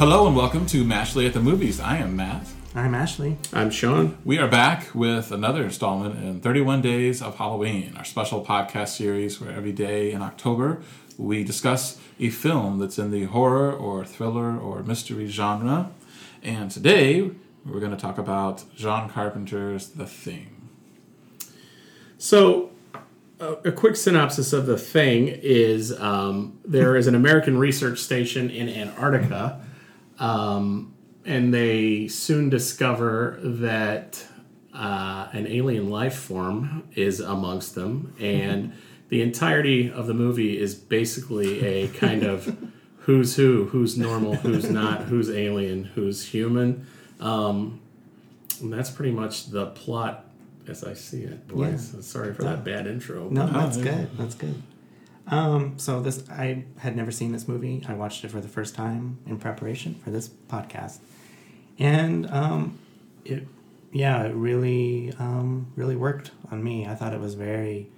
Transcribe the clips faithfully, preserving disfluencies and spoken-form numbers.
Hello and welcome to Mashley at the Movies. I am Matt. I'm Ashley. I'm Sean. We are back with another installment in thirty-one Days of Halloween, our special podcast series where every day in October we discuss a film that's in the horror or thriller or mystery genre. And today we're going to talk about John Carpenter's The Thing. So a quick synopsis of The Thing is um, there is an American research station in Antarctica. Um, and they soon discover that uh, an alien life form is amongst them. And mm-hmm. the entirety of the movie is basically a kind of who's who, who's normal, who's not, who's alien, who's human. Um, and that's pretty much the plot as I see it, boys. Yeah. Sorry for that bad intro. No, that's oh, good. That's good. Um, so this, I had never seen this movie. I watched it for the first time in preparation for this podcast. And, um, it, yeah, it really, um, really worked on me. I thought it was very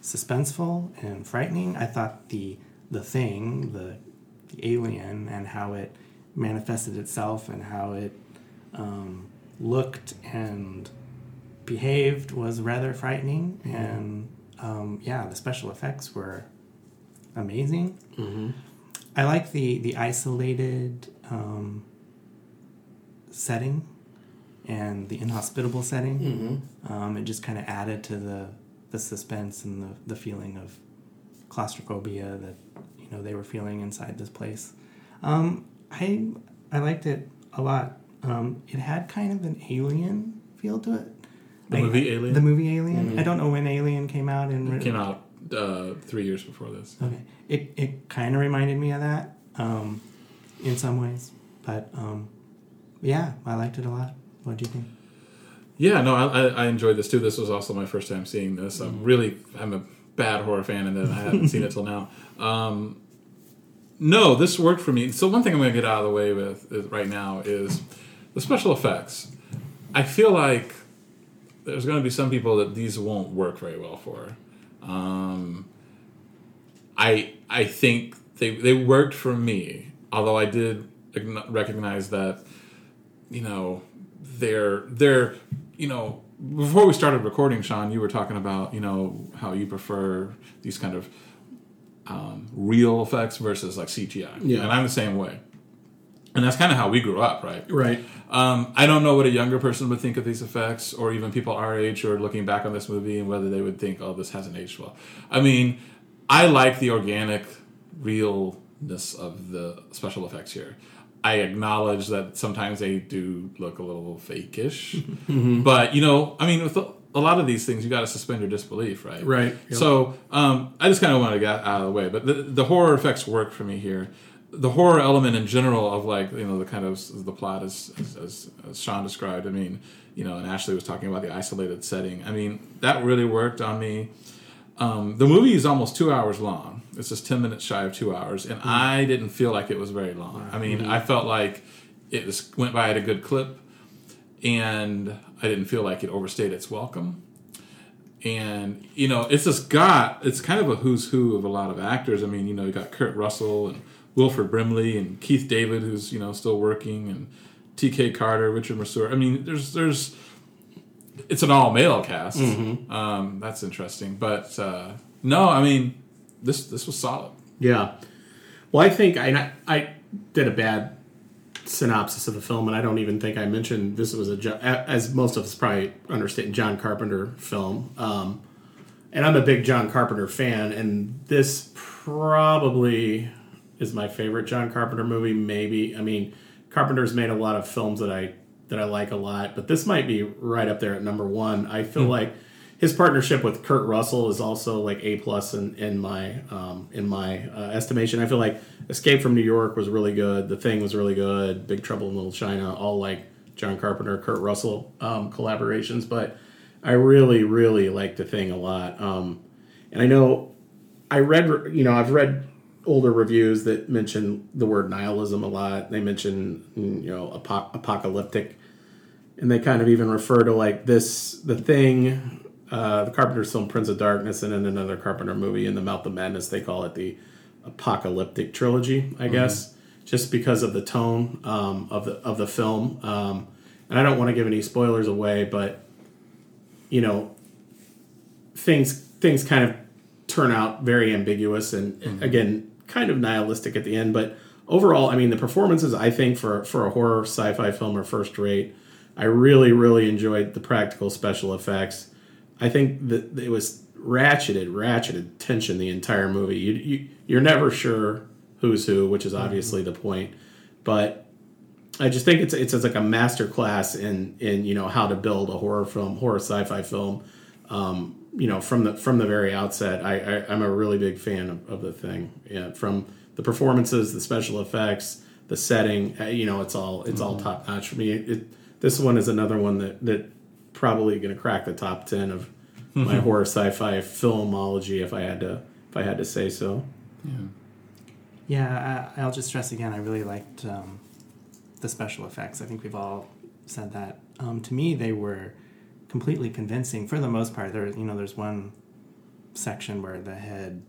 suspenseful and frightening. I thought the, the thing, the, the alien and how it manifested itself and how it, um, looked and behaved was rather frightening. Mm-hmm. And, um, yeah, the special effects were amazing. Mm-hmm. I like the the isolated um, setting and the inhospitable setting. Mm-hmm. Um, it just kind of added to the, the suspense and the, the feeling of claustrophobia that you know they were feeling inside this place. Um, I I liked it a lot. Um, it had kind of an alien feel to it. The I, movie Alien? The movie Alien. Mm-hmm. I don't know when Alien came out. In it came out uh, three years before this. Okay. It it kind of reminded me of that um, in some ways. But, um, yeah, I liked it a lot. What do you think? Yeah, no, I, I enjoyed this, too. This was also my first time seeing this. I'm really, I'm a bad horror fan, and then I haven't seen it till now. Um, no, this worked for me. So one thing I'm going to get out of the way with is, right now is the special effects. I feel like there's going to be some people that these won't work very well for. Um, I I think they they worked for me, although I did recognize that, you know, they're they're you know before we started recording, Sean, you were talking about you know how you prefer these kind of um, real effects versus like C G I, yeah. And I'm the same way. And that's kind of how we grew up, right? Right. Um, I don't know what a younger person would think of these effects, or even people our age who are looking back on this movie and whether they would think, oh, this hasn't aged well. I mean, I like the organic realness of the special effects here. I acknowledge that sometimes they do look a little fake-ish. Mm-hmm. But, you know, I mean, with a lot of these things, you got to suspend your disbelief, right? Right. Yep. So um, I just kind of want to get out of the way. But the, the horror effects work for me here. The horror element in general of like, you know, the kind of the plot as, as, as Sean described, I mean, you know, and Ashley was talking about the isolated setting. I mean, that really worked on me. Um, the movie is almost two hours long. It's just ten minutes shy of two hours. And mm-hmm. I didn't feel like it was very long. I mean, mm-hmm. I felt like it was, went by at a good clip and I didn't feel like it overstayed its welcome. And, you know, it's just got, it's kind of a who's who of a lot of actors. I mean, you know, you got Kurt Russell and Wilford Brimley and Keith David, who's you know still working, and T K Carter, Richard Masseur. I mean, there's there's it's an all male cast. Mm-hmm. Um, that's interesting, but uh, no, I mean this this was solid. Yeah. Well, I think I I did a bad synopsis of the film, and I don't even think I mentioned this was a as most of us probably understand John Carpenter film. Um, and I'm a big John Carpenter fan, and this probably is my favorite John Carpenter movie, maybe. I mean, Carpenter's made a lot of films that I that I like a lot, but this might be right up there at number one. I feel mm-hmm. like his partnership with Kurt Russell is also like A plus in in my um, in my uh, estimation. I feel like Escape from New York was really good. The Thing was really good. Big Trouble in Little China, all like John Carpenter, Kurt Russell um, collaborations. But I really, really like The Thing a lot. Um, and I know I read, you know, I've read older reviews that mention the word nihilism a lot. They mention, you know, ap- apocalyptic. And they kind of even refer to, like, this, The Thing, uh, the Carpenter's film Prince of Darkness, and in another Carpenter movie, In the Mouth of Madness, they call it the apocalyptic trilogy, I mm-hmm. guess. just because of the tone um, of the of the film. Um, and I don't want to give any spoilers away, but you know, things things kind of turn out very ambiguous and mm-hmm. again kind of nihilistic at the end. But overall, I mean, the performances I think for for a horror sci-fi film are first rate. I really, really enjoyed the practical special effects. I think that it was ratcheted, ratcheted tension the entire movie. You, you, you're never sure who's who, which is obviously mm-hmm. the point. But I just think it's it's like a master class in in you know how to build a horror film, horror sci-fi film. Um, you know from the from the very outset, I, I I'm a really big fan of, of the thing. Yeah, from the performances, the special effects, the setting. You know, it's all it's mm-hmm. all top notch for me. It, it, This one is another one that, that probably going to crack the top ten of my horror sci-fi filmology, if I had to if I had to say so. Yeah, yeah. I, I'll just stress again. I really liked um, the special effects. I think we've all said that. Um, to me, they were completely convincing for the most part. There, you know, there's one section where the head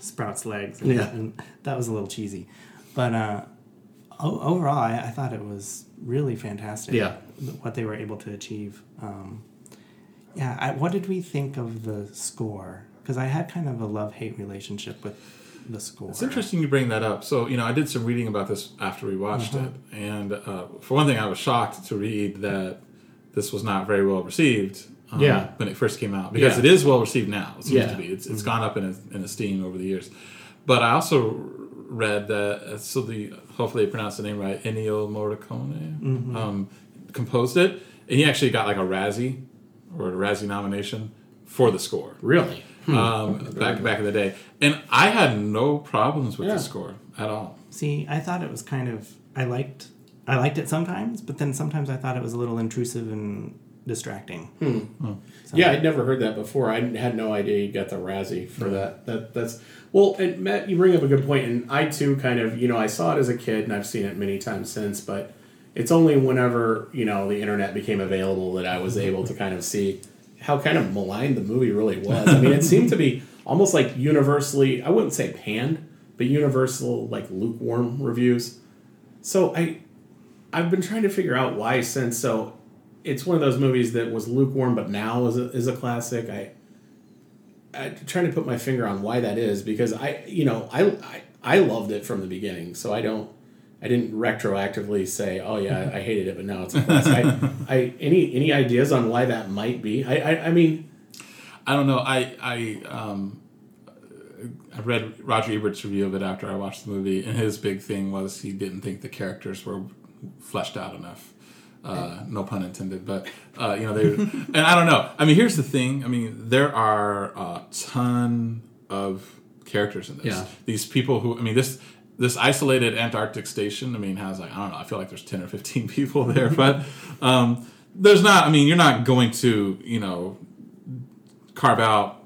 sprouts legs, and, yeah. and that was a little cheesy, but. Uh, Overall, I, I thought it was really fantastic. Yeah. What they were able to achieve. Um, yeah. I, what did we think of the score? Because I had kind of a love-hate relationship with the score. It's interesting you bring that up. So, you know, I did some reading about this after we watched uh-huh. it, and uh, for one thing, I was shocked to read that this was not very well received. Um, yeah. When it first came out, because yeah. it is well received now. It seems yeah. to be. It's it's mm-hmm. gone up in in esteem over the years, but I also. Read that, so the hopefully I pronounced the name right, Ennio Morricone mm-hmm. um, composed it, and he actually got like a Razzie or a Razzie nomination for the score. Really, hmm. um, back back in the day, and I had no problems with yeah. the score at all. See, I thought it was kind of I liked I liked it sometimes, but then sometimes I thought it was a little intrusive and distracting. Hmm. Oh. So, yeah, I'd never heard that before. I had no idea you got the Razzie for mm-hmm. that. That that's. Well, and Matt, you bring up a good point, and I too kind of, you know, I saw it as a kid, and I've seen it many times since, but it's only whenever, you know, the internet became available that I was able to kind of see how kind of maligned the movie really was. I mean, it seemed to be almost like universally, I wouldn't say panned, but universal, like, lukewarm reviews. So I, I've been trying to figure out why since, so it's one of those movies that was lukewarm, but now is a, is a classic. I... I'm trying to put my finger on why that is, because I, you know, I, I, I loved it from the beginning, so I don't, I didn't retroactively say, oh yeah, I hated it, but now it's a classic. I, I, any, any ideas on why that might be? I, I, I mean, I don't know. I, I, um, I read Roger Ebert's review of it after I watched the movie, and his big thing was he didn't think the characters were fleshed out enough. Uh, no pun intended, but uh, you know they, and I don't know. I mean, here's the thing. I mean, there are a ton of characters in this. Yeah. These people who, I mean, this this isolated Antarctic station. I mean, has like I don't know. I feel like there's ten or fifteen people there, but um, there's not. I mean, you're not going to you know carve out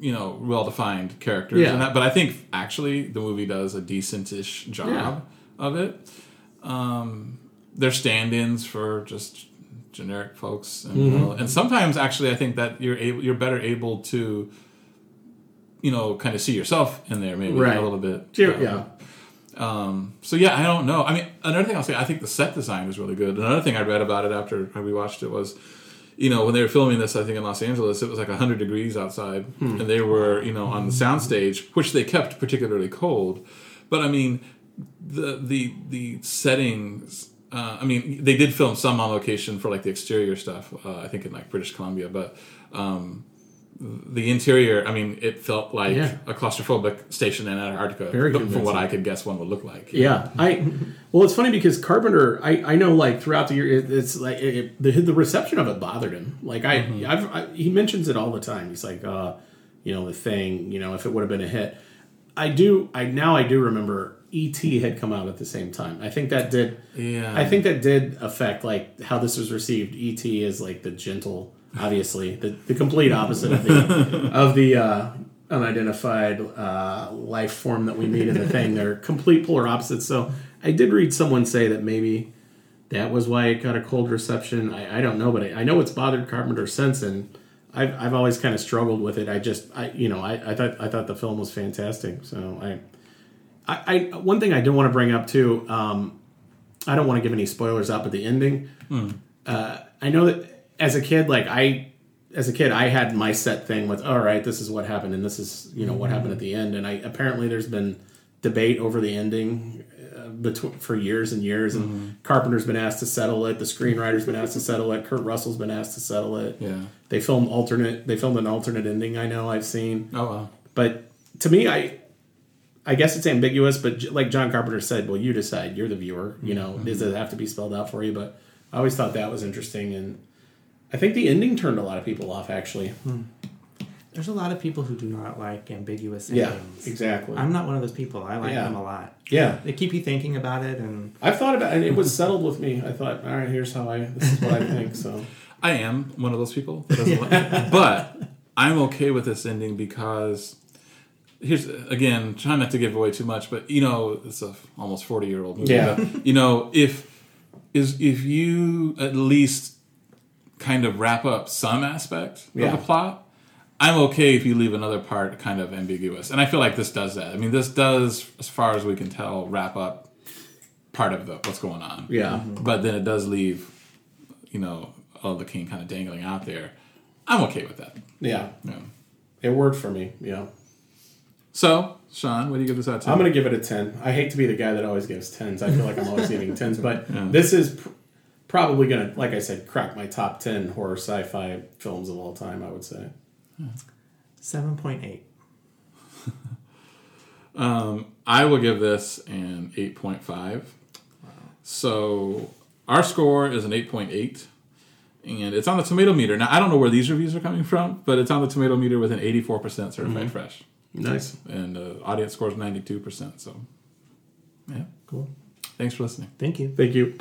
you know well defined characters. Yeah. And that, but I think actually the movie does a decentish job yeah. of it. Um, They're stand-ins for just generic folks, and, mm-hmm. and sometimes actually, I think that you're able, you're better able to, you know, kind of see yourself in there, maybe right. a little bit. Sure, um, yeah. Um, so yeah, I don't know. I mean, another thing I'll say, I think the set design was really good. Another thing I read about it after we watched it was, you know, when they were filming this, I think in Los Angeles, it was like one hundred degrees outside, hmm. and they were, you know, on the soundstage, which they kept particularly cold. But I mean, the the the settings. Uh, I mean, they did film some on location for like the exterior stuff. Uh, I think in like British Columbia, but um, the interior. I mean, it felt like yeah. a claustrophobic station in Antarctica, Very from what I could guess one would look like. Yeah, I. Well, it's funny because Carpenter, I, I know like throughout the year, it, it's like it, it, the the reception of it bothered him. Like I, mm-hmm. I've, I he mentions it all the time. He's like, uh, you know, the thing. You know, if it would have been a hit, I do. I now I do remember. E T had come out at the same time. I think that did. Yeah. I think that did affect like how this was received. E T is like the gentle, obviously the, the complete opposite of the of the uh, unidentified uh, life form that we meet in the thing. They're complete polar opposites. So I did read someone say that maybe that was why it got a cold reception. I, I don't know, but I, I know it's bothered Carpenter since, and I've I've always kind of struggled with it. I just I you know I I thought I thought the film was fantastic. So I. I, I one thing I did want to bring up too. Um, I don't want to give any spoilers up at the ending. Mm. Uh, I know that as a kid, like I, as a kid, I had my set thing with, all right, this is what happened, and this is, you know, what happened at the end. And I apparently there's been debate over the ending uh, between, for years and years. And mm-hmm. Carpenter's been asked to settle it. The screenwriter's been asked to settle it. Kurt Russell's been asked to settle it. Yeah, they filmed alternate. They filmed an alternate ending. I know I've seen. Oh, wow. But to me, I. I guess it's ambiguous, but like John Carpenter said, well, you decide. You're the viewer. You know, mm-hmm. does it have to be spelled out for you? But I always thought that was interesting, and I think the ending turned a lot of people off, actually. Hmm. There's a lot of people who do not like ambiguous endings. Yeah, exactly. I'm not one of those people. I like yeah. them a lot. Yeah. They keep you thinking about it. And I've thought about it, and it was settled with me. I thought, all right, here's how I, this is what I think, so. I am one of those people that doesn't yeah. like it. But I'm okay with this ending because... Here's again, trying not to give away too much, but you know, it's a almost forty-year-old movie. Yeah. But, you know, if is if you at least kind of wrap up some aspect yeah. of the plot, I'm okay if you leave another part kind of ambiguous. And I feel like this does that. I mean, this does, as far as we can tell, wrap up part of the, what's going on. Yeah. Mm-hmm. But then it does leave, you know, all the king kind of dangling out there. I'm okay with that. Yeah. Yeah. It worked for me. Yeah. So, Sean, what do you give this out to? I'm going to give it a ten. I hate to be the guy that always gives tens. I feel like I'm always giving tens, but yeah. this is pr- probably going to, like I said, crack my top ten horror sci-fi films of all time, I would say. seven point eight. um, I will give this an eight point five. Wow. So, our score is an eight point eight. And it's on the tomato meter. Now, I don't know where these reviews are coming from, but it's on the tomato meter with an eighty-four percent certified mm-hmm. fresh. Nice. And uh, audience scores ninety-two percent. So, yeah. Cool. Thanks for listening. Thank you. Thank you.